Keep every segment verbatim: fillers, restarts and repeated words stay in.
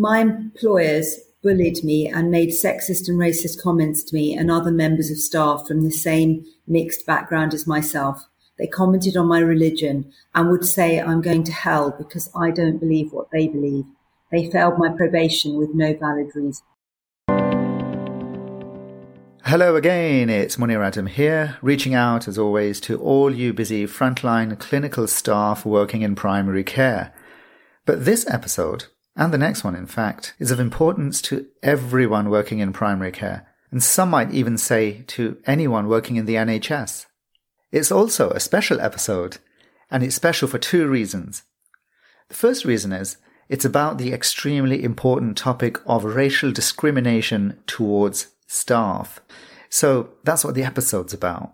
my employers bullied me and made sexist and racist comments to me and other members of staff from the same mixed background as myself. They commented on my religion and would say I'm going to hell because I don't believe what they believe. They failed my probation with no valid reason. Hello again, it's Munir Adam here, reaching out as always to all you busy frontline clinical staff working in primary care. But this episode, and the next one in fact, is of importance to everyone working in primary care, and some might even say to anyone working in the N H S. It's also a special episode, and it's special for two reasons. The first reason is it's about the extremely important topic of racial discrimination towards staff. So that's what the episode's about.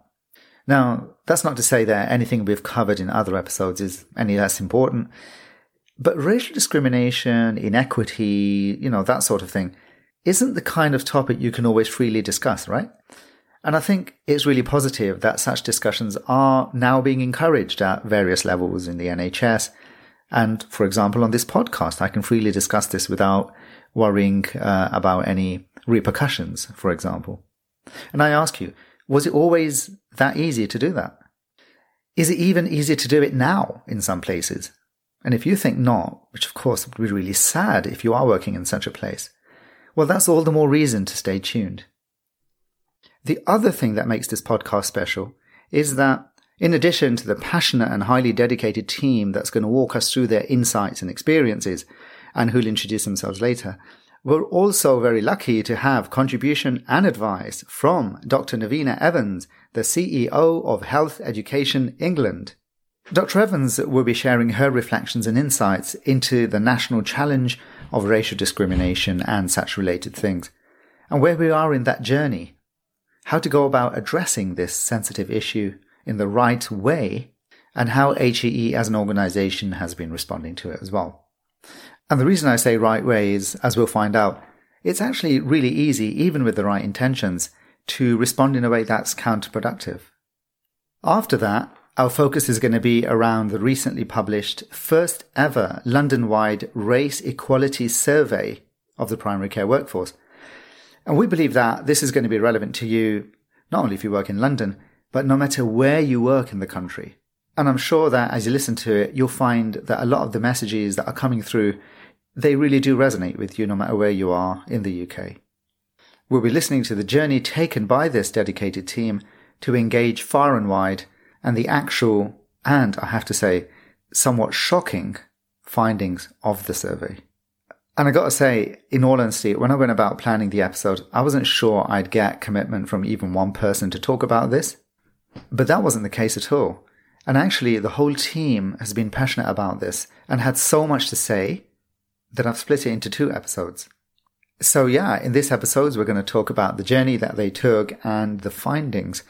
Now, that's not to say that anything we've covered in other episodes is any less important, but racial discrimination, inequity, you know, that sort of thing, isn't the kind of topic you can always freely discuss, right? And I think it's really positive that such discussions are now being encouraged at various levels in the N H S. And for example, on this podcast, I can freely discuss this without worrying uh, about any repercussions, for example. And I ask you, was it always that easy to do that? Is it even easier to do it now in some places? And if you think not, which of course would be really sad if you are working in such a place, well, that's all the more reason to stay tuned. The other thing that makes this podcast special is that in addition to the passionate and highly dedicated team that's going to walk us through their insights and experiences, and who'll introduce themselves later, we're also very lucky to have contribution and advice from Doctor Navina Evans, the C E O of Health Education England. Doctor Evans will be sharing her reflections and insights into the national challenge of racial discrimination and such related things, and where we are in that journey, how to go about addressing this sensitive issue in the right way, and how H E E as an organisation has been responding to it as well. And the reason I say right way is, as we'll find out, it's actually really easy, even with the right intentions, to respond in a way that's counterproductive. After that, our focus is going to be around the recently published first ever London-wide race equality survey of the primary care workforce. And we believe that this is going to be relevant to you, not only if you work in London, but no matter where you work in the country. And I'm sure that as you listen to it, you'll find that a lot of the messages that are coming through, they really do resonate with you no matter where you are in the U K. We'll be listening to the journey taken by this dedicated team to engage far and wide, and the actual, and I have to say, somewhat shocking findings of the survey. And I got to say, in all honesty, when I went about planning the episode, I wasn't sure I'd get commitment from even one person to talk about this, but that wasn't the case at all. And actually, the whole team has been passionate about this and had so much to say that I've split it into two episodes. So yeah, in this episode, we're going to talk about the journey that they took and the findings.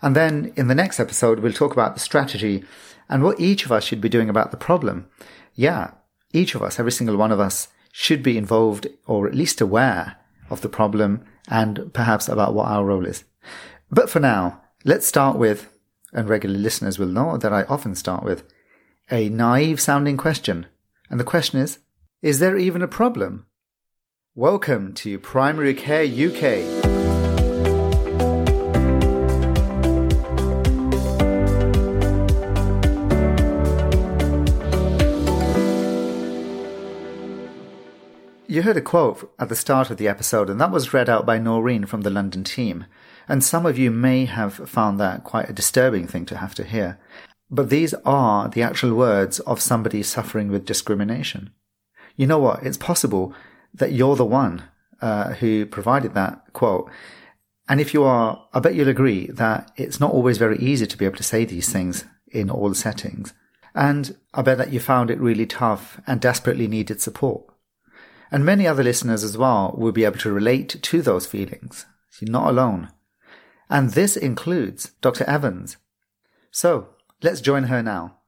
And then in the next episode, we'll talk about the strategy and what each of us should be doing about the problem. Yeah, each of us, every single one of us, should be involved or at least aware of the problem and perhaps about what our role is. But for now, let's start with, and regular listeners will know that I often start with, a naive-sounding question. And the question is, is there even a problem? Welcome to Primary Care U K. You heard a quote at the start of the episode, and that was read out by Naureen from the London team. And some of you may have found that quite a disturbing thing to have to hear. But these are the actual words of somebody suffering with discrimination. You know what? It's possible that you're the one uh, who provided that quote. And if you are, I bet you'll agree that it's not always very easy to be able to say these things in all settings. And I bet that you found it really tough and desperately needed support. And many other listeners as well will be able to relate to those feelings. You're not alone. And this includes Doctor Evans. So let's join her now.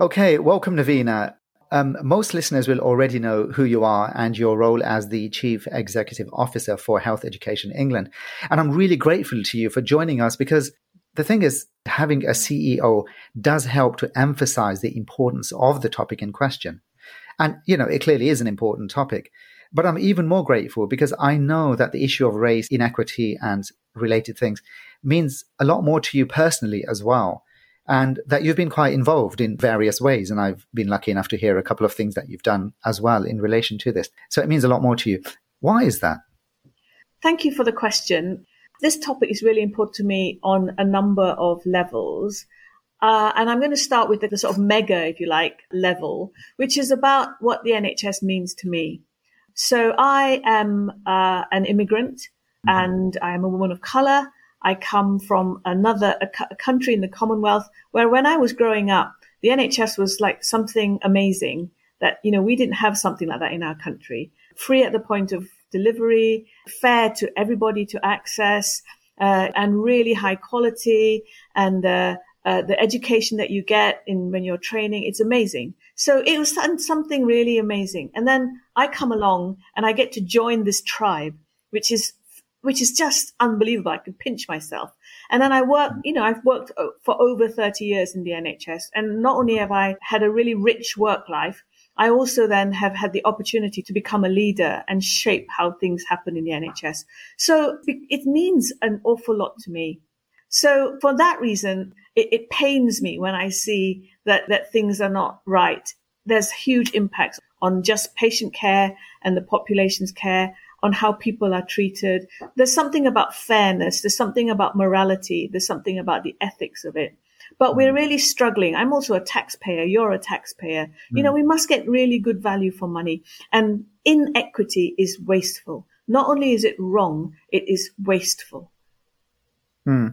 Okay, welcome Navina. Um, most listeners will already know who you are and your role as the Chief Executive Officer for Health Education England. And I'm really grateful to you for joining us because the thing is, having a C E O does help to emphasize the importance of the topic in question. And, you know, it clearly is an important topic. But I'm even more grateful because I know that the issue of race, inequity and related things means a lot more to you personally as well. And that you've been quite involved in various ways. And I've been lucky enough to hear a couple of things that you've done as well in relation to this. So it means a lot more to you. Why is that? Thank you for the question. This topic is really important to me on a number of levels. Uh, and I'm going to start with the, the sort of mega, if you like, level, which is about what the N H S means to me. So I am uh, an immigrant and I am a woman of colour. I come from another a, a country in the Commonwealth where when I was growing up, the N H S was like something amazing that, you know, we didn't have something like that in our country. Free at the point of delivery, fair to everybody to access, uh, and really high quality and uh, uh, the education that you get in when you're training, it's amazing. So it was something really amazing. And then I come along and I get to join this tribe, which is which is just unbelievable. I could pinch myself. And then I work, you know, I've worked for over thirty years in the N H S. And not only have I had a really rich work life, I also then have had the opportunity to become a leader and shape how things happen in the N H S. So it means an awful lot to me. So for that reason, it, it pains me when I see that, that things are not right. There's huge impacts on just patient care and the population's care, on how people are treated. There's something about fairness. There's something about morality. There's something about the ethics of it. But we're really struggling. I'm also a taxpayer. You're a taxpayer. Mm. You know, we must get really good value for money. And inequity is wasteful. Not only is it wrong, it is wasteful. Mm.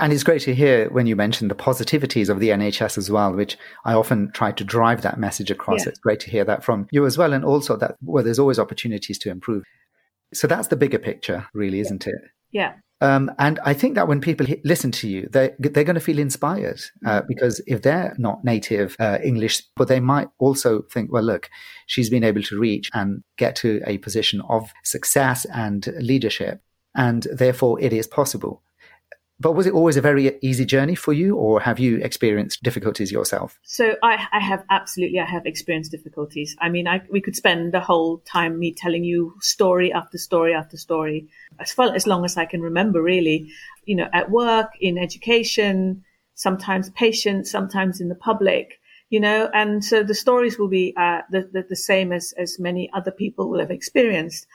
And it's great to hear when you mention the positivities of the N H S as well, which I often try to drive that message across. Yeah. It's great to hear that from you as well. And also that, well, there's always opportunities to improve. So that's the bigger picture, really, isn't yeah. it? Yeah. Um, and I think that when people h- listen to you, they're, they're going to feel inspired uh, because if they're not native uh, English, but they might also think, well, look, she's been able to reach and get to a position of success and leadership, and therefore it is possible. But was it always a very easy journey for you, or have you experienced difficulties yourself? So I, I have absolutely, I have experienced difficulties. I mean, I, we could spend the whole time me telling you story after story after story, as far as long as I can remember, really, you know, at work, in education, sometimes patients, sometimes in the public, you know, and so the stories will be uh, the, the, the same as, as many other people will have experienced.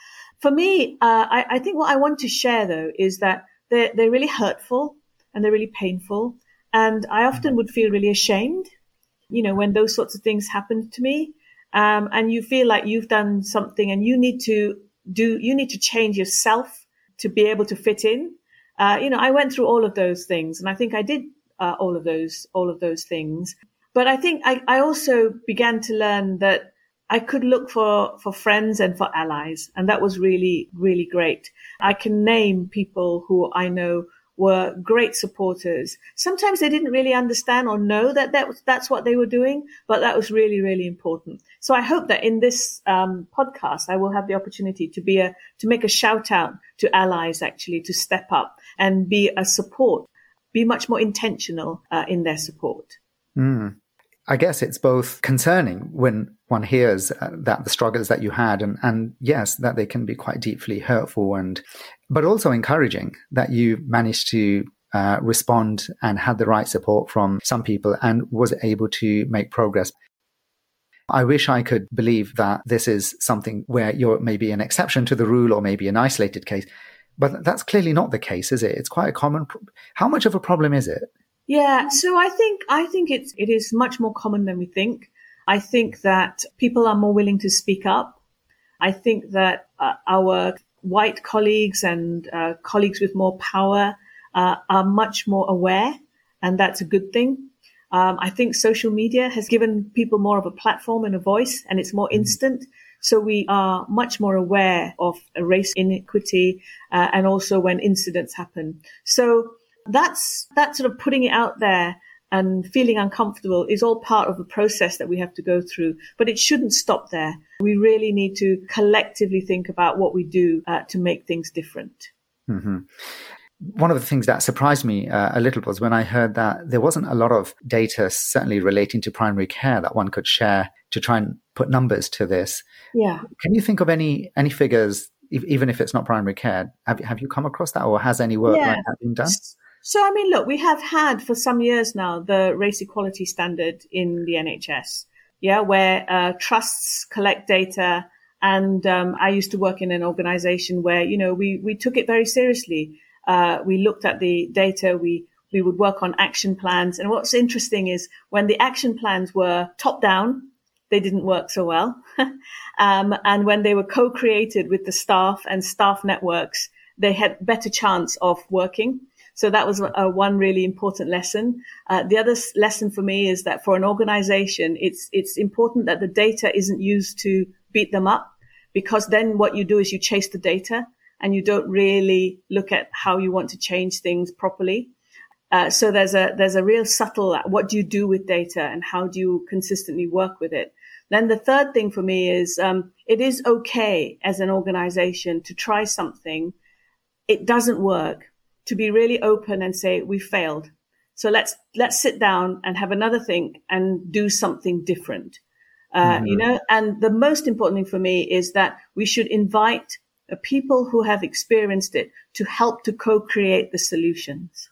For me, uh, I, I think what I want to share, though, is that They're, they're really hurtful and they're really painful. And I often would feel really ashamed, you know, when those sorts of things happen to me. Um, and you feel like you've done something and you need to do, you need to change yourself to be able to fit in. Uh, you know, I went through all of those things and I think I did uh, all of those, all of those things. But I think I, I also began to learn that I could look for, for friends and for allies. And that was really, really great. I can name people who I know were great supporters. Sometimes they didn't really understand or know that, that was, that's what they were doing, but that was really, really important. So I hope that in this um, podcast, I will have the opportunity to be a, to make a shout out to allies, actually, to step up and be a support, be much more intentional uh, in their support. Mm. I guess it's both concerning when one hears uh, that the struggles that you had and, and yes, that they can be quite deeply hurtful, and but also encouraging that you managed to uh, respond and had the right support from some people and was able to make progress. I wish I could believe that this is something where you're maybe an exception to the rule or maybe an isolated case, but that's clearly not the case, is it? It's quite a common pro- How much of a problem is it? Yeah, so I think I think it's it is much more common than we think. I think that people are more willing to speak up. I think that uh, our white colleagues and uh, colleagues with more power uh, are much more aware, and that's a good thing. Um, I think social media has given people more of a platform and a voice, and it's more instant. So we are much more aware of race inequity uh, and also when incidents happen. So That's that sort of putting it out there and feeling uncomfortable is all part of the process that we have to go through. But it shouldn't stop there. We really need to collectively think about what we do uh, to make things different. Mm-hmm. One of the things that surprised me uh, a little was when I heard that there wasn't a lot of data, certainly relating to primary care, that one could share to try and put numbers to this. Yeah. Can you think of any any figures, if, even if it's not primary care? Have, have you come across that, or has any work yeah. like that been done? So, I mean, look, we have had for some years now the race equality standard in the N H S, yeah, where uh, trusts collect data. And um, I used to work in an organisation where, you know, we, we took it very seriously. Uh, we looked at the data, we, we would work on action plans. And what's interesting is when the action plans were top down, they didn't work so well. um, and when they were co-created with the staff and staff networks, they had better chance of working. So that was a, one really important lesson. Uh, the other lesson for me is that for an organisation, it's, it's important that the data isn't used to beat them up, because then what you do is you chase the data and you don't really look at how you want to change things properly. Uh, so there's a there's a real subtle, what do you do with data and how do you consistently work with it? Then the third thing for me is um, it is okay as an organization to try something. It doesn't work, to be really open and say, we failed. So let's let's sit down and have another thing and do something different. Uh, mm-hmm. You know, and the most important thing for me is that we should invite the people who have experienced it to help to co-create the solutions.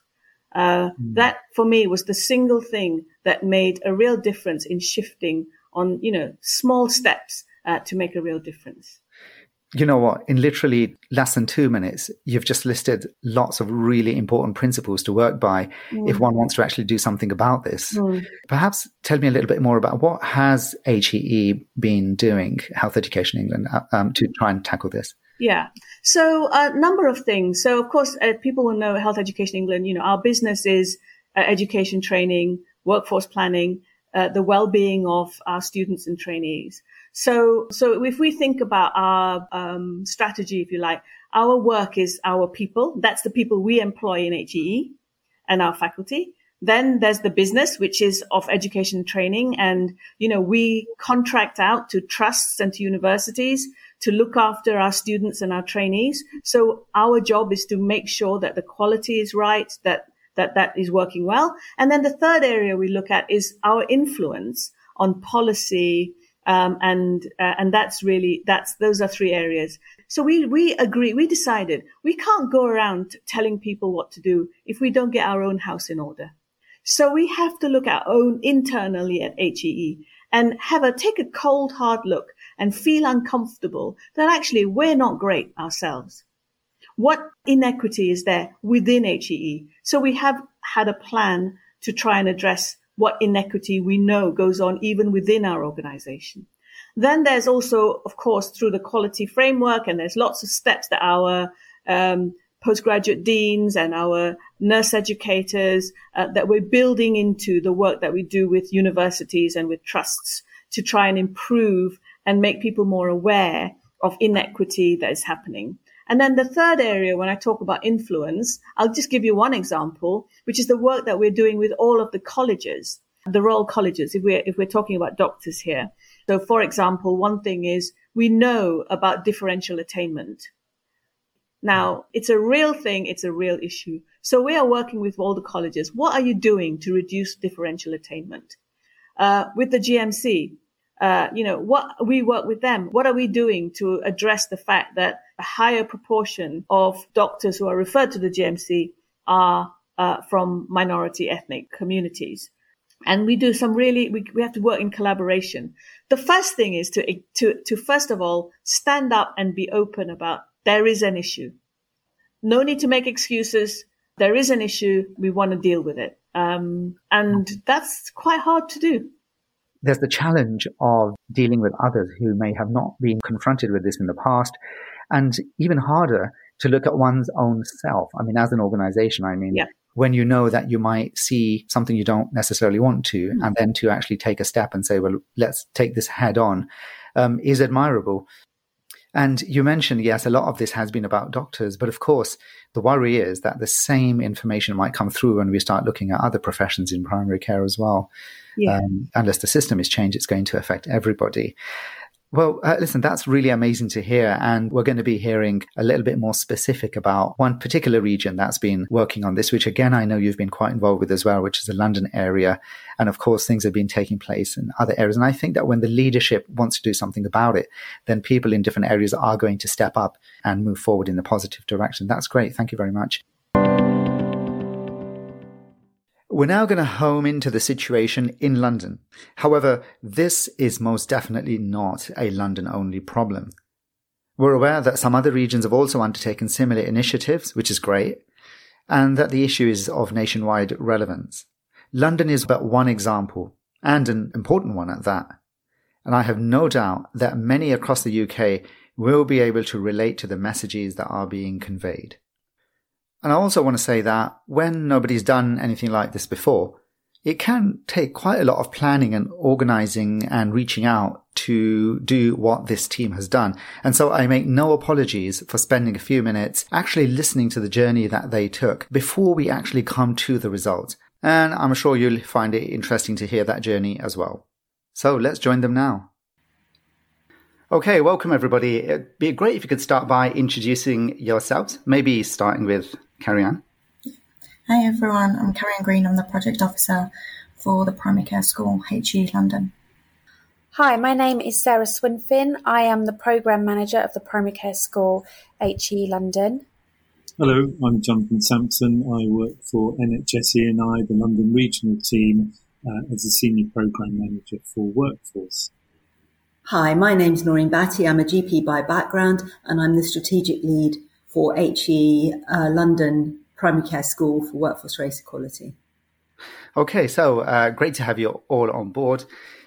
Uh, mm-hmm. That for me was the single thing that made a real difference in shifting on, you know, small steps uh, to make a real difference. You know what? In literally less than two minutes, you've just listed lots of really important principles to work by mm. if one wants to actually do something about this. Mm. Perhaps tell me a little bit more about what has H E E been doing, Health Education England, um, to try and tackle this? Yeah, so a number of things. So, of course, uh, people will know Health Education England. You know, our business is uh, education training, workforce planning, uh, the well-being of our students and trainees. So, so if we think about our um, strategy, if you like, our work is our people. That's the people we employ in H E E and our faculty. Then there's the business, which is of education training. And, you know, we contract out to trusts and to universities to look after our students and our trainees. So our job is to make sure that the quality is right, that that, that is working well. And then the third area we look at is our influence on policy. Um, and, uh, and that's really, that's, those are three areas. So we, we agree, we decided we can't go around telling people what to do if we don't get our own house in order. So we have to look at our own internally at H E E and have a, take a cold hard look and feel uncomfortable that actually we're not great ourselves. What inequity is there within H E E? So we have had a plan to try and address what inequity we know goes on even within our organization. Then there's also, of course, through the quality framework, and there's lots of steps that our um, postgraduate deans and our nurse educators uh, that we're building into the work that we do with universities and with trusts to try and improve and make people more aware of inequity that is happening. And then the third area, when I talk about influence, I'll just give you one example, which is the work that we're doing with all of the colleges, the Royal Colleges, if we're, if we're talking about doctors here. So, for example, one thing is we know about differential attainment. Now, it's a real thing. It's a real issue. So we are working with all the colleges. What are you doing to reduce differential attainment? Uh, with the G M C, uh, you know, what we work with them. What are we doing to address the fact that a higher proportion of doctors who are referred to the G M C are uh, from minority ethnic communities? And we do some really, we, we have to work in collaboration. The first thing is to, to, to first of all, stand up and be open about there is an issue. No need to make excuses. There is an issue. We want to deal with it. Um, and that's quite hard to do. There's the challenge of dealing with others who may have not been confronted with this in the past. And even harder to look at one's own self. I mean, as an organization, I mean, yeah. when you know that you might see something you don't necessarily want to, mm. and then to actually take a step and say, well, let's take this head on, um, is admirable. And you mentioned, yes, a lot of this has been about doctors. But of course, the worry is that the same information might come through when we start looking at other professions in primary care as well. Yeah. Um, unless the system is changed, it's going to affect everybody. Well, uh, listen, that's really amazing to hear. And we're going to be hearing a little bit more specific about one particular region that's been working on this, which again, I know you've been quite involved with as well, which is the London area. And of course, things have been taking place in other areas. And I think that when the leadership wants to do something about it, then people in different areas are going to step up and move forward in the positive direction. That's great. Thank you very much. We're now going to home into the situation in London. However, this is most definitely not a London-only problem. We're aware that some other regions have also undertaken similar initiatives, which is great, and that the issue is of nationwide relevance. London is but one example, and an important one at that. And I have no doubt that many across the U K will be able to relate to the messages that are being conveyed. And I also want to say that when nobody's done anything like this before, it can take quite a lot of planning and organizing and reaching out to do what this team has done. And so I make no apologies for spending a few minutes actually listening to the journey that they took before we actually come to the result. And I'm sure you'll find it interesting to hear that journey as well. So let's join them now. Okay, welcome everybody. It'd be great if you could start by introducing yourselves, maybe starting with Carrianne. Hi everyone, I'm Carrianne Green. I'm the Project Officer for the Primary Care School, H E London. Hi, my name is Sarah Swinfin. I am the Programme Manager of the Primary Care School, H E London. Hello, I'm Jonathan Sampson. I work for N H S E and I, the London Regional Team, uh, as a Senior Programme Manager for Workforce. Hi, my name's Naureen Bhatti. I'm a G P by background and I'm the Strategic Lead for H E uh, London Primary Care School for Workforce Race Equality. Okay, so uh, great to have you all on board.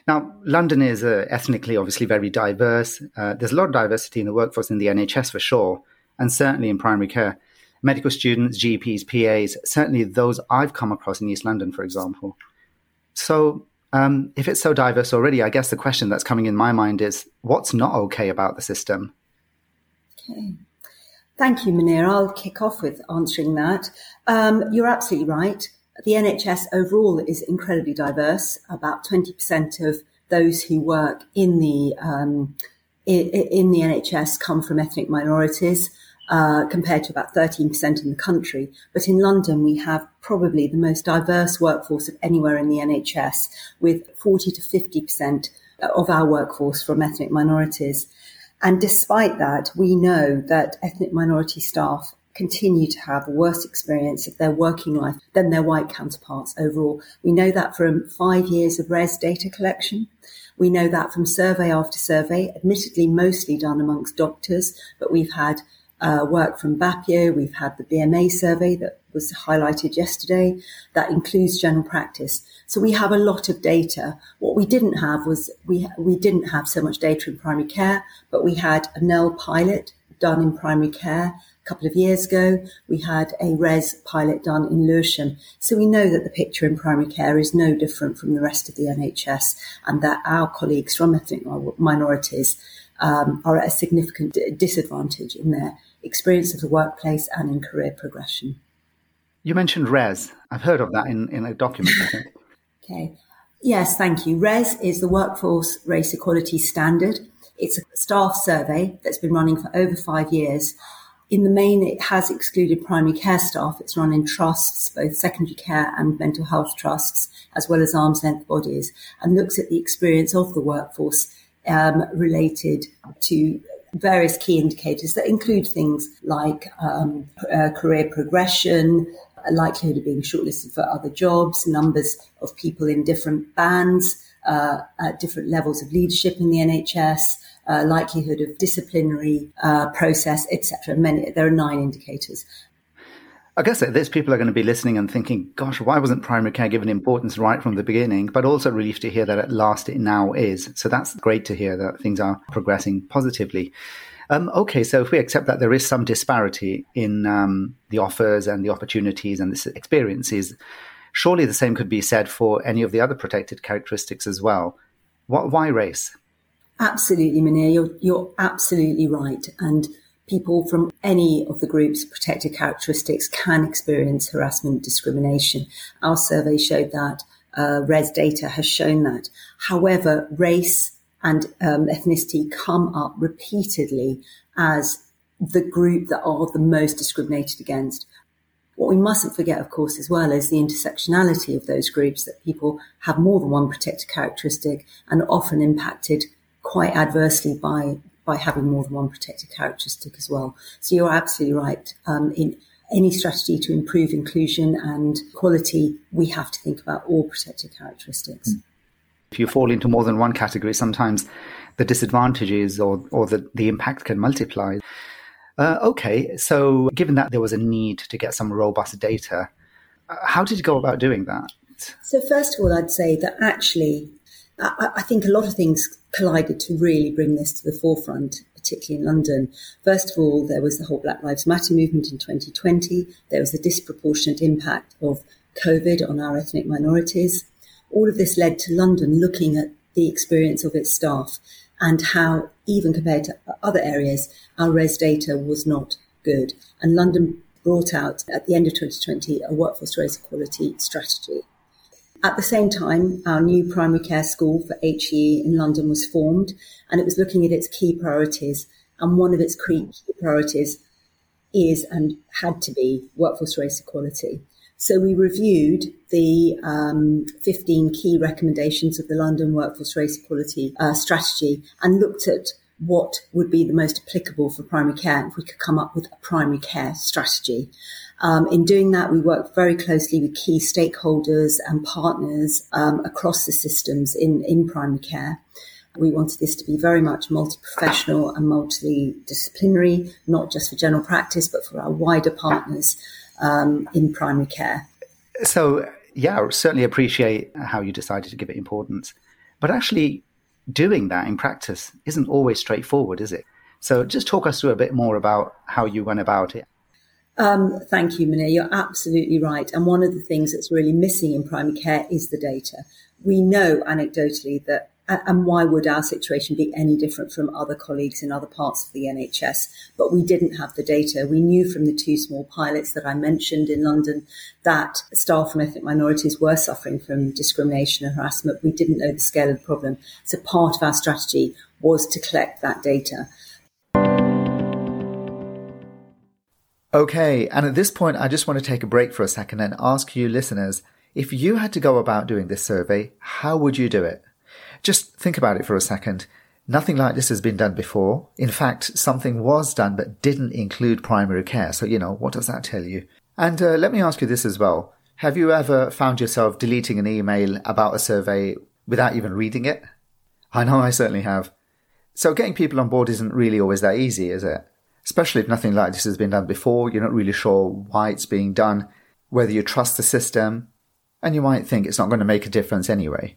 Now, London is uh, ethnically obviously very diverse. Uh, there's a lot of diversity in the workforce in the N H S for sure, and certainly in primary care. Medical students, G Ps, P As, certainly those I've come across in East London, for example. So Um, if it's so diverse already, I guess the question that's coming in my mind is, what's not okay about the system? Okay. Thank you, Munir. I'll kick off with answering that. Um, you're absolutely right. The N H S overall is incredibly diverse. About twenty percent of those who work in the um, in, in the N H S come from ethnic minorities, uh, compared to about thirteen percent in the country. But in London, we have probably the most diverse workforce of anywhere in the N H S, with forty to fifty percent of our workforce from ethnic minorities. And despite that, we know that ethnic minority staff continue to have a worse experience of their working life than their white counterparts overall. We know that from five years of R E S data collection. We know that from survey after survey, admittedly mostly done amongst doctors, but we've had Uh, work from BAPIO, we've had the B M A survey that was highlighted yesterday, that includes general practice. So we have a lot of data. What we didn't have was, we we didn't have so much data in primary care, but we had a N E L pilot done in primary care a couple of years ago. We had a R E S pilot done in Lewisham. So we know that the picture in primary care is no different from the rest of the N H S, and that our colleagues from ethnic minorities um, are at a significant disadvantage in their experience of the workplace and in career progression. You mentioned R E S. I've heard of that in, in a document, I think. Okay. Yes, thank you. R E S is the Workforce Race Equality Standard. It's a staff survey that's been running for over five years. In the main, it has excluded primary care staff. It's run in trusts, both secondary care and mental health trusts, as well as arm's length bodies, and looks at the experience of the workforce um, related to various key indicators that include things like um, uh, career progression, likelihood of being shortlisted for other jobs, numbers of people in different bands, uh, at different levels of leadership in the N H S, uh, likelihood of disciplinary uh, process, et cetera. Many, there are nine indicators. I guess at this, people are going to be listening and thinking, gosh, why wasn't primary care given importance right from the beginning? But also relief to hear that at last it now is. So that's great to hear that things are progressing positively. Um, okay, so if we accept that there is some disparity in um, the offers and the opportunities and the experiences, surely the same could be said for any of the other protected characteristics as well. What, why race? Absolutely, Munir, you're, you're absolutely right. And people from any of the group's protected characteristics can experience harassment, discrimination. Our survey showed that, uh, R E S data has shown that. However, race and um, ethnicity come up repeatedly as the group that are the most discriminated against. What we mustn't forget, of course, as well, is the intersectionality of those groups, that people have more than one protected characteristic and often impacted quite adversely by by having more than one protected characteristic as well. So you're absolutely right. Um, in any strategy to improve inclusion and equality, we have to think about all protected characteristics. If you fall into more than one category, sometimes the disadvantages or, or the, the impact can multiply. Uh, okay, so given that there was a need to get some robust data, how did you go about doing that? So first of all, I'd say that actually, I, I think a lot of things collided to really bring this to the forefront, particularly in London. First of all, there was the whole Black Lives Matter movement in twenty twenty. There was the disproportionate impact of COVID on our ethnic minorities. All of this led to London looking at the experience of its staff and how, even compared to other areas, our R E S data was not good. And London brought out, at the end of twenty twenty, a workforce race equality strategy. At the same time, our new primary care school for H E in London was formed, and it was looking at its key priorities. And one of its key priorities is and had to be workforce race equality. So we reviewed the um, fifteen key recommendations of the London Workforce Race Equality uh, Strategy and looked at what would be the most applicable for primary care if we could come up with a primary care strategy. Um, in doing that, we worked very closely with key stakeholders and partners um, across the systems in, in primary care. We wanted this to be very much multi-professional and multidisciplinary, not just for general practice, but for our wider partners um, in primary care. So, yeah, I certainly appreciate how you decided to give it importance. But actually doing that in practice isn't always straightforward, is it? So just talk us through a bit more about how you went about it. Um, thank you, Munir. You're absolutely right. And one of the things that's really missing in primary care is the data. We know anecdotally that, and why would our situation be any different from other colleagues in other parts of the N H S? But we didn't have the data. We knew from the two small pilots that I mentioned in London that staff from ethnic minorities were suffering from discrimination and harassment. We didn't know the scale of the problem. So part of our strategy was to collect that data. Okay, and at this point, I just want to take a break for a second and ask you listeners, if you had to go about doing this survey, how would you do it? Just think about it for a second. Nothing like this has been done before. In fact, something was done that didn't include primary care. So, you know, what does that tell you? And uh, let me ask you this as well. Have you ever found yourself deleting an email about a survey without even reading it? I know I certainly have. So getting people on board isn't really always that easy, is it? Especially if nothing like this has been done before. You're not really sure why it's being done, whether you trust the system, and you might think it's not going to make a difference anyway.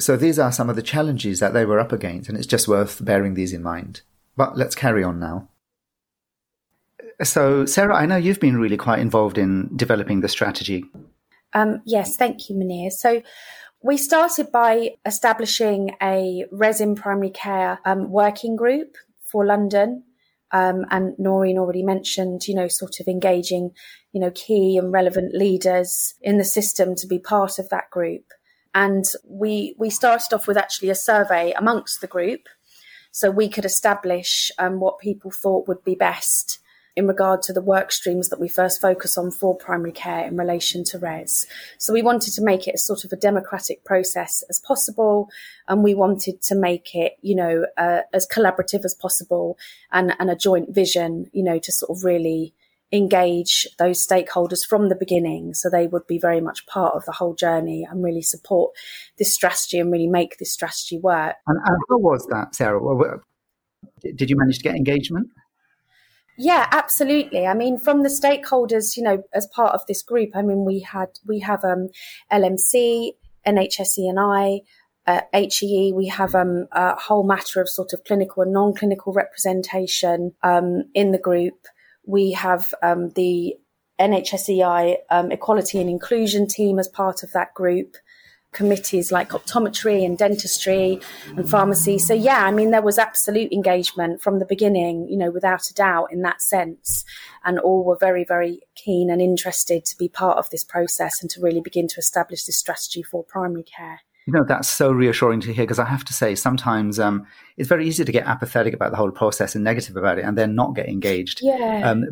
So these are some of the challenges that they were up against, and it's just worth bearing these in mind. But let's carry on now. So, Sarah, I know you've been really quite involved in developing the strategy. Um, yes, thank you, Munir. So we started by establishing a R E S in primary care um, working group for London. Um, and Naureen already mentioned, you know, sort of engaging, you know, key and relevant leaders in the system to be part of that group. And we we started off with actually a survey amongst the group so we could establish um, what people thought would be best in regard to the work streams that we first focus on for primary care in relation to R E S. So we wanted to make it as sort of a democratic process as possible, and we wanted to make it, you know, uh, as collaborative as possible and, and a joint vision, you know, to sort of really engage those stakeholders from the beginning so they would be very much part of the whole journey and really support this strategy and really make this strategy work. And, and how was that, Sarah? Did you manage to get engagement? Yeah, absolutely. I mean, from the stakeholders, you know, as part of this group, I mean, we had we have um, L M C, N H S E and I, Uh, H E E, we have um, a whole matter of sort of clinical and non-clinical representation um, in the group. We have um, the N H S E I um, Equality and Inclusion team as part of that group, committees like optometry and dentistry and pharmacy. So, yeah, I mean, there was absolute engagement from the beginning, you know, without a doubt in that sense. And all were very, very keen and interested to be part of this process and to really begin to establish this strategy for primary care. You know, that's so reassuring to hear, because I have to say sometimes um, it's very easy to get apathetic about the whole process and negative about it and then not get engaged. Yeah. Um,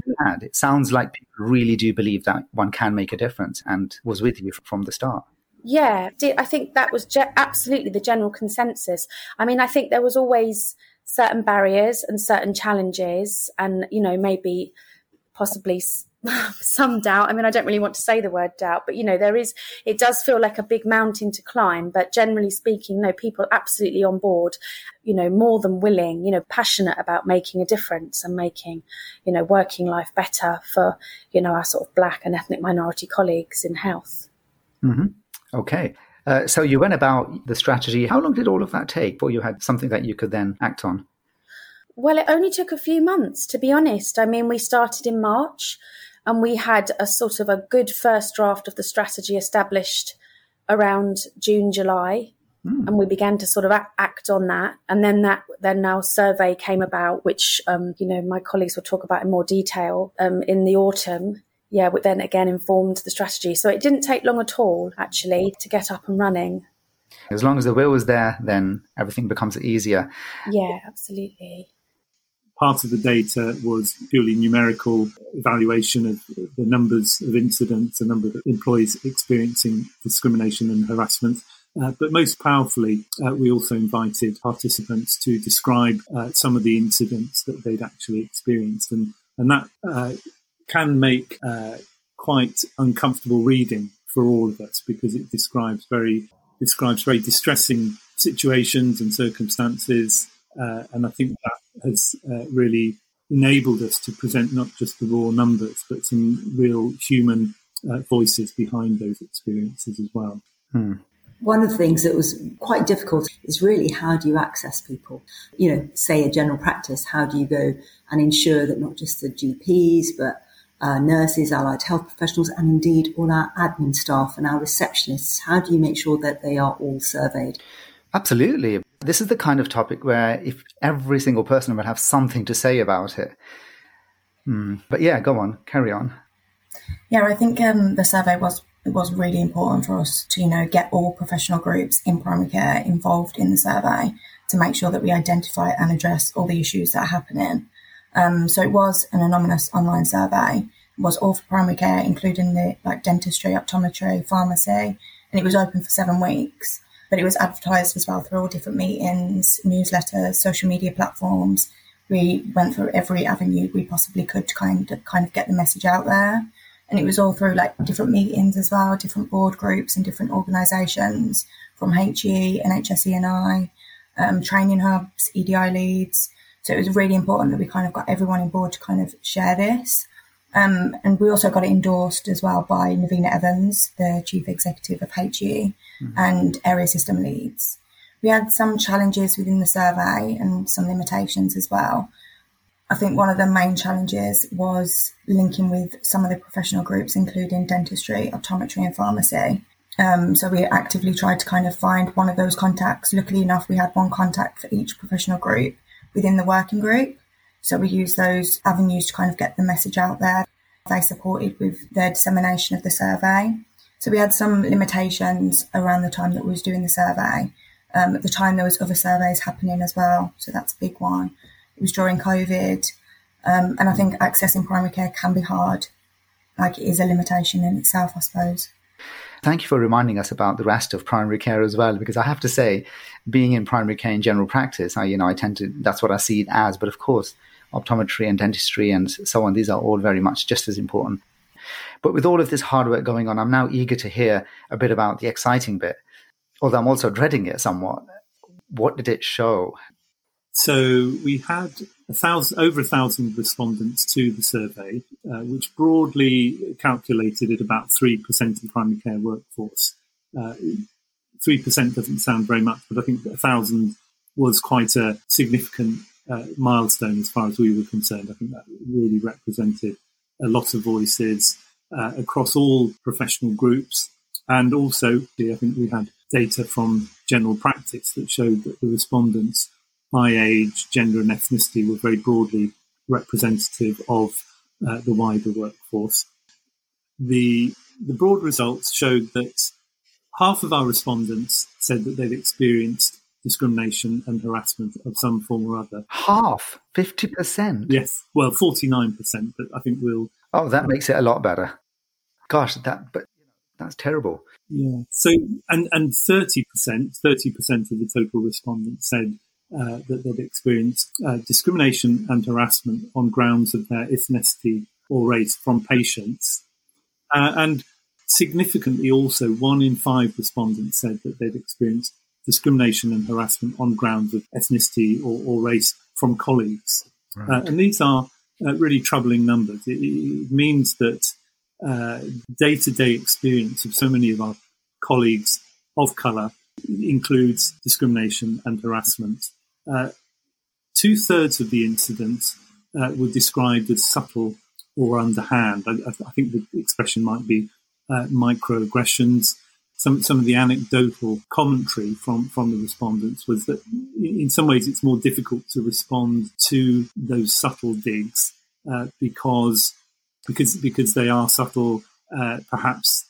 it sounds like people really do believe that one can make a difference and was with you from the start. Yeah, I think that was ge- absolutely the general consensus. I mean, I think there was always certain barriers and certain challenges and, you know, maybe possibly some doubt. I mean, I don't really want to say the word doubt, but, you know, there is, it does feel like a big mountain to climb. But generally speaking, no, people absolutely on board, you know, more than willing, you know, passionate about making a difference and making, you know, working life better for, you know, our sort of black and ethnic minority colleagues in health. Mm-hmm. Okay. Uh, so you went about the strategy. How long did all of that take before you had something that you could then act on? Well, it only took a few months, to be honest. I mean, we started in March and we had a sort of a good first draft of the strategy established around June, July. Mm. And we began to sort of act on that. And then that then our survey came about, which, um, you know, my colleagues will talk about in more detail um, in the autumn. Yeah, but then again informed the strategy. So it didn't take long at all, actually, to get up and running. As long as the will was there, then everything becomes easier. Yeah, absolutely. Part of the data was purely numerical evaluation of the numbers of incidents, the number of employees experiencing discrimination and harassment. Uh, but most powerfully, uh, we also invited participants to describe uh, some of the incidents that they'd actually experienced. And, and that... Uh, can make uh, quite uncomfortable reading for all of us, because it describes very describes very distressing situations and circumstances. Uh, and I think that has uh, really enabled us to present not just the raw numbers, but some real human uh, voices behind those experiences as well. Hmm. One of the things that was quite difficult is really, how do you access people? You know, say a general practice, how do you go and ensure that not just the G Ps, but Uh, nurses, allied health professionals, and indeed all our admin staff and our receptionists? How do you make sure that they are all surveyed? Absolutely. This is the kind of topic where if every single person would have something to say about it. Mm. But yeah, go on, carry on. Yeah, I think um, the survey was It was really important for us to, you know, get all professional groups in primary care involved in the survey to make sure that we identify and address all the issues that are happening. Um, so it was an anonymous online survey. It was all for primary care, including the like dentistry, optometry, pharmacy, and it was open for seven weeks. But it was advertised as well through all different meetings, newsletters, social media platforms. We went through every avenue we possibly could to kind of kind of get the message out there. And it was all through like different meetings as well, different board groups and different organisations from H E, N H S E and I, um, training hubs, E D I leads. So it was really important that we kind of got everyone on board to kind of share this. Um, and we also got it endorsed as well by Navina Evans, the Chief Executive of H E, mm-hmm. and Area System Leads. We had some challenges within the survey and some limitations as well. I think one of the main challenges was linking with some of the professional groups, including dentistry, optometry and pharmacy. Um, so we actively tried to kind of find one of those contacts. Luckily enough, we had one contact for each professional group within the working group. So we use those avenues to kind of get the message out there. They supported with their dissemination of the survey. So we had some limitations around the time that we was doing the survey. Um, at the time, there was other surveys happening as well. So that's a big one. It was during COVID. Um, and I think accessing primary care can be hard. Like, it is a limitation in itself, I suppose. Thank you for reminding us about the rest of primary care as well, because I have to say, being in primary care in general practice, I, you know, I tend to, that's what I see it as. But of course, optometry and dentistry and so on, these are all very much just as important. But with all of this hard work going on, I'm now eager to hear a bit about the exciting bit, although I'm also dreading it somewhat. What did it show? So we had a thousand, over a thousand respondents to the survey, uh, which broadly calculated at about three percent of primary care workforce. Uh, three percent doesn't sound very much, but I think a thousand was quite a significant uh, milestone as far as we were concerned. I think that really represented a lot of voices uh, across all professional groups. And also, I think we had data from general practice that showed that the respondents by age, gender and ethnicity were very broadly representative of uh, the wider workforce. The, the broad results showed that half of our respondents said that they've experienced discrimination and harassment of some form or other. Half? fifty percent? Yes. Well, forty-nine percent, but I think we'll... Oh, that makes it a lot better. Gosh, that but that's terrible. Yeah. So, and, and thirty percent, thirty percent of the total respondents said uh, that they'd experienced uh, discrimination and harassment on grounds of their ethnicity or race from patients. Uh, and significantly also, one in five respondents said that they'd experienced discrimination and harassment on grounds of ethnicity or, or race from colleagues. Right. Uh, and these are uh, really troubling numbers. It, it means that uh, day-to-day experience of so many of our colleagues of colour includes discrimination and harassment. Uh, two-thirds of the incidents uh, were described as subtle or underhand. I, I think the expression might be uh, microaggressions. Some some of the anecdotal commentary from, from the respondents was that in some ways it's more difficult to respond to those subtle digs uh, because because because they are subtle. Uh, perhaps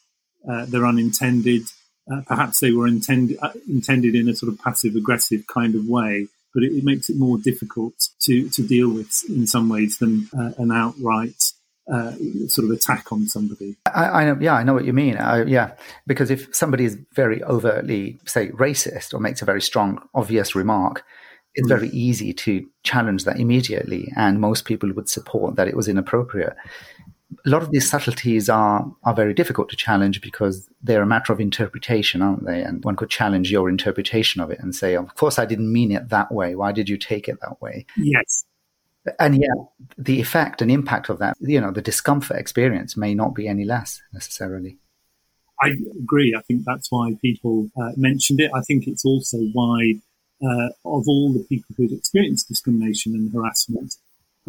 uh, they're unintended. Uh, perhaps they were intended uh, intended in a sort of passive aggressive kind of way. But it, it makes it more difficult to, to deal with in some ways than uh, an outright Uh, sort of attack on somebody. I, I know, yeah, I know what you mean. I, yeah, because if somebody is very overtly, say, racist or makes a very strong, obvious remark, it's mm. very easy to challenge that immediately, and most people would support that it was inappropriate. A lot of these subtleties are are very difficult to challenge because they're a matter of interpretation, aren't they? And one could challenge your interpretation of it and say, "Of course, I didn't mean it that way. Why did you take it that way?" Yes. And yet the effect and impact of that, you know, the discomfort experience may not be any less necessarily. I agree. I think that's why people uh, mentioned it. I think it's also why, uh, of all the people who'd experienced discrimination and harassment,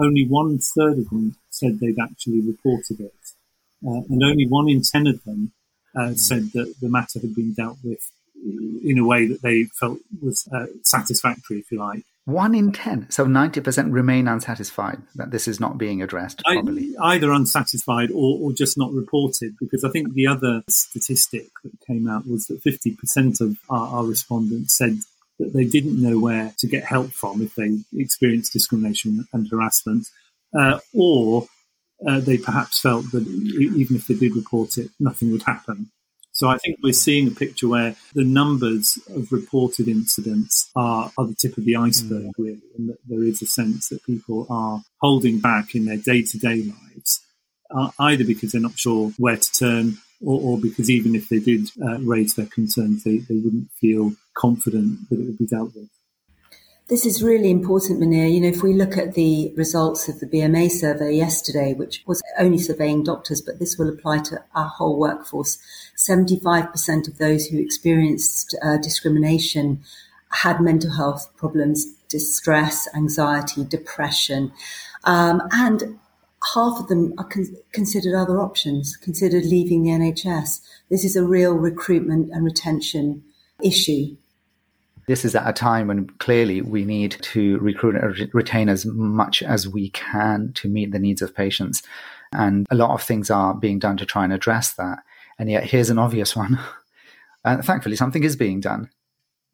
only one third of them said they'd actually reported it. Uh, and only one in ten of them uh, said that the matter had been dealt with in a way that they felt was uh, satisfactory, if you like. One in ten. So ninety percent remain unsatisfied that this is not being addressed properly. I, either unsatisfied or, or just not reported, because I think the other statistic that came out was that fifty percent of our, our respondents said that they didn't know where to get help from if they experienced discrimination and harassment, uh, or uh, they perhaps felt that even if they did report it, nothing would happen. So I think we're seeing a picture where the numbers of reported incidents are, are the tip of the iceberg, mm. really, and that there is a sense that people are holding back in their day-to-day lives, uh, either because they're not sure where to turn or, or because even if they did uh, raise their concerns, they, they wouldn't feel confident that it would be dealt with. This is really important, Munir. You know, if we look at the results of the B M A survey yesterday, which was only surveying doctors, but this will apply to our whole workforce, seventy-five percent of those who experienced uh, discrimination had mental health problems, distress, anxiety, depression, um, and half of them are con- considered other options, considered leaving the N H S. This is a real recruitment and retention issue. This is at a time when clearly we need to recruit and retain as much as we can to meet the needs of patients. And a lot of things are being done to try and address that. And yet here's an obvious one. And thankfully, something is being done.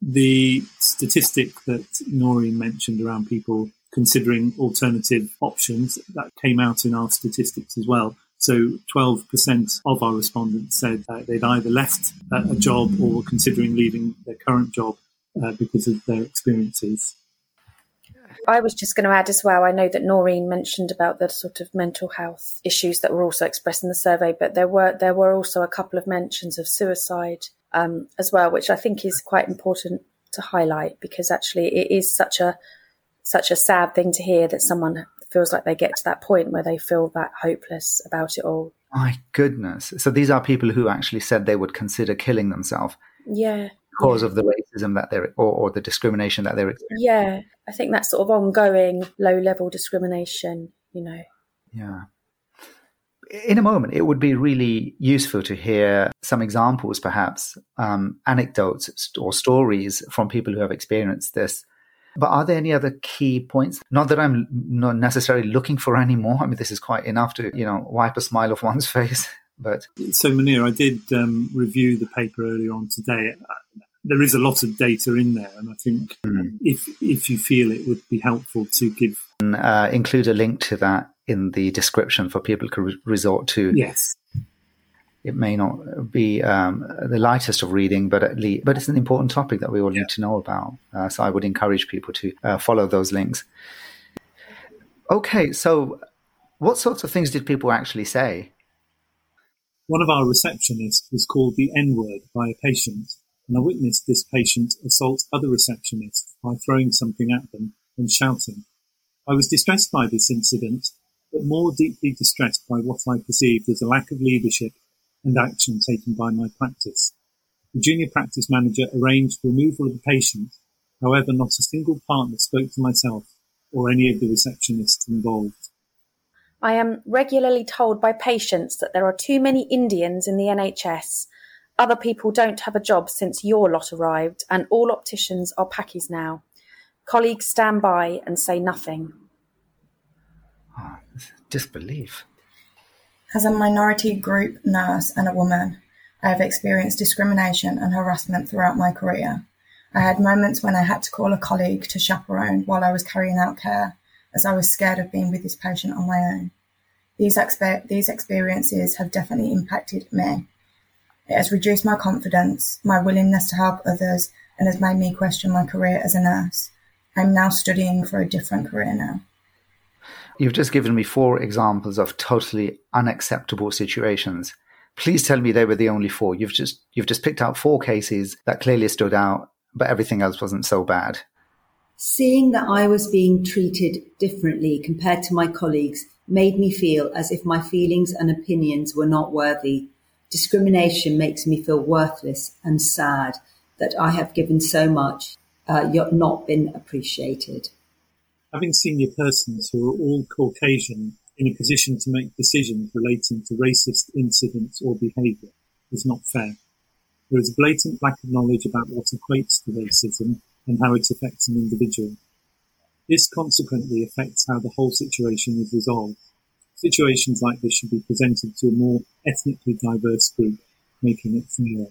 The statistic that Naureen mentioned around people considering alternative options, that came out in our statistics as well. So twelve percent of our respondents said uh, they'd either left uh, a job or were considering leaving their current job Uh, because of their experiences. I was just going to add as well, I know that Naureen mentioned about the sort of mental health issues that were also expressed in the survey, but there were there were also a couple of mentions of suicide um, as well, which I think is quite important to highlight, because actually it is such a such a sad thing to hear that someone feels like they get to that point where they feel that hopeless about it all. My goodness. So these are people who actually said they would consider killing themselves. Yeah. Because of the racism that they're, or, or the discrimination that they're experiencing. Yeah, I think that's sort of ongoing low-level discrimination, you know. Yeah. In a moment, it would be really useful to hear some examples, perhaps, um, anecdotes or stories from people who have experienced this. But are there any other key points? Not that I'm not necessarily looking for any more. I mean, this is quite enough to, you know, wipe a smile off one's face. But so, Munir, I did um, review the paper earlier on today. There is a lot of data in there, and I think mm. if if you feel it would be helpful to give uh, include a link to that in the description for people to re- resort to. Yes. It may not be um, the lightest of reading, but at least, but it's an important topic that we all yeah. need to know about. Uh, so I would encourage people to uh, follow those links. Okay, so what sorts of things did people actually say? One of our receptionists was called the N-word by a patient, and I witnessed this patient assault other receptionists by throwing something at them and shouting. I was distressed by this incident, but more deeply distressed by what I perceived as a lack of leadership and action taken by my practice. The junior practice manager arranged removal of the patient. However, not a single partner spoke to myself or any of the receptionists involved. I am regularly told by patients that there are too many Indians in the N H S. Other people don't have a job since your lot arrived, and all opticians are Pakis now. Colleagues stand by and say nothing. Oh, disbelief. As a minority group nurse and a woman, I have experienced discrimination and harassment throughout my career. I had moments when I had to call a colleague to chaperone while I was carrying out care, as I was scared of being with this patient on my own. These exper- these experiences have definitely impacted me. It has reduced my confidence, my willingness to help others, and has made me question my career as a nurse. I'm now studying for a different career now. You've just given me four examples of totally unacceptable situations. Please tell me they were the only four. You've just you've just picked out four cases that clearly stood out, but everything else wasn't so bad. Seeing that I was being treated differently compared to my colleagues made me feel as if my feelings and opinions were not worthy. Discrimination makes me feel worthless and sad that I have given so much, uh, yet not been appreciated. Having senior persons who are all Caucasian in a position to make decisions relating to racist incidents or behaviour is not fair. There is a blatant lack of knowledge about what equates to racism and how it affects an individual. This consequently affects how the whole situation is resolved. Situations like this should be presented to a more ethnically diverse group, making it fairer.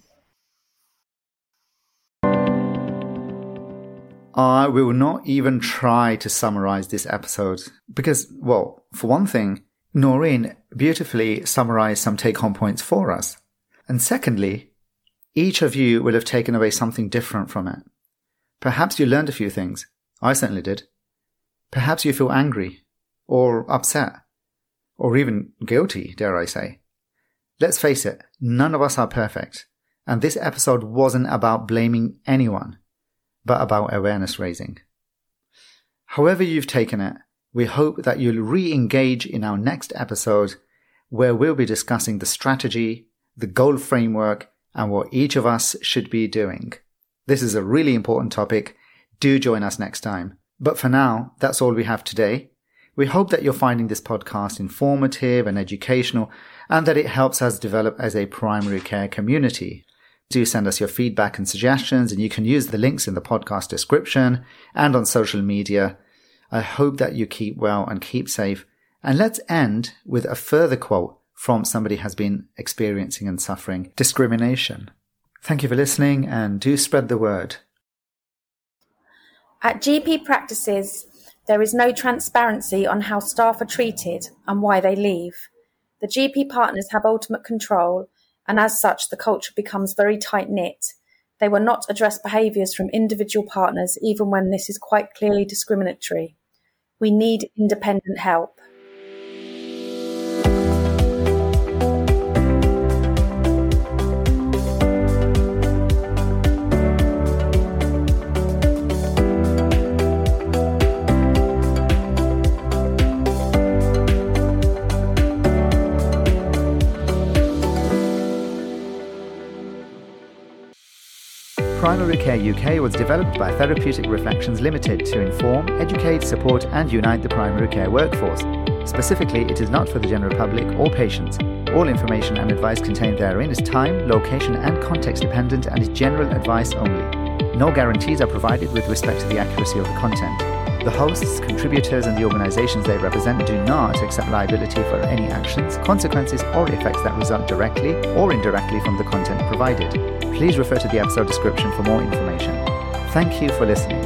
I will not even try to summarize this episode because, well, for one thing, Naureen beautifully summarized some take-home points for us. And secondly, each of you will have taken away something different from it. Perhaps you learned a few things. I certainly did. Perhaps you feel angry or upset or even guilty, dare I say. Let's face it, none of us are perfect. And this episode wasn't about blaming anyone, but about awareness raising. However you've taken it, we hope that you'll re-engage in our next episode where we'll be discussing the strategy, the goal framework, and what each of us should be doing. This is a really important topic. Do join us next time. But for now, that's all we have today. We hope that you're finding this podcast informative and educational, and that it helps us develop as a primary care community. Do send us your feedback and suggestions, and you can use the links in the podcast description and on social media. I hope that you keep well and keep safe. And let's end with a further quote from somebody who has been experiencing and suffering discrimination. Thank you for listening, and do spread the word. At G P practices, there is no transparency on how staff are treated and why they leave. The G P partners have ultimate control, and as such, the culture becomes very tight-knit. They will not address behaviours from individual partners, even when this is quite clearly discriminatory. We need independent help. Primary Care U K was developed by Therapeutic Reflections Limited to inform, educate, support and unite the primary care workforce. Specifically, it is not for the general public or patients. All information and advice contained therein is time, location and context dependent and is general advice only. No guarantees are provided with respect to the accuracy of the content. The hosts, contributors and the organisations they represent do not accept liability for any actions, consequences or effects that result directly or indirectly from the content provided. Please refer to the episode description for more information. Thank you for listening.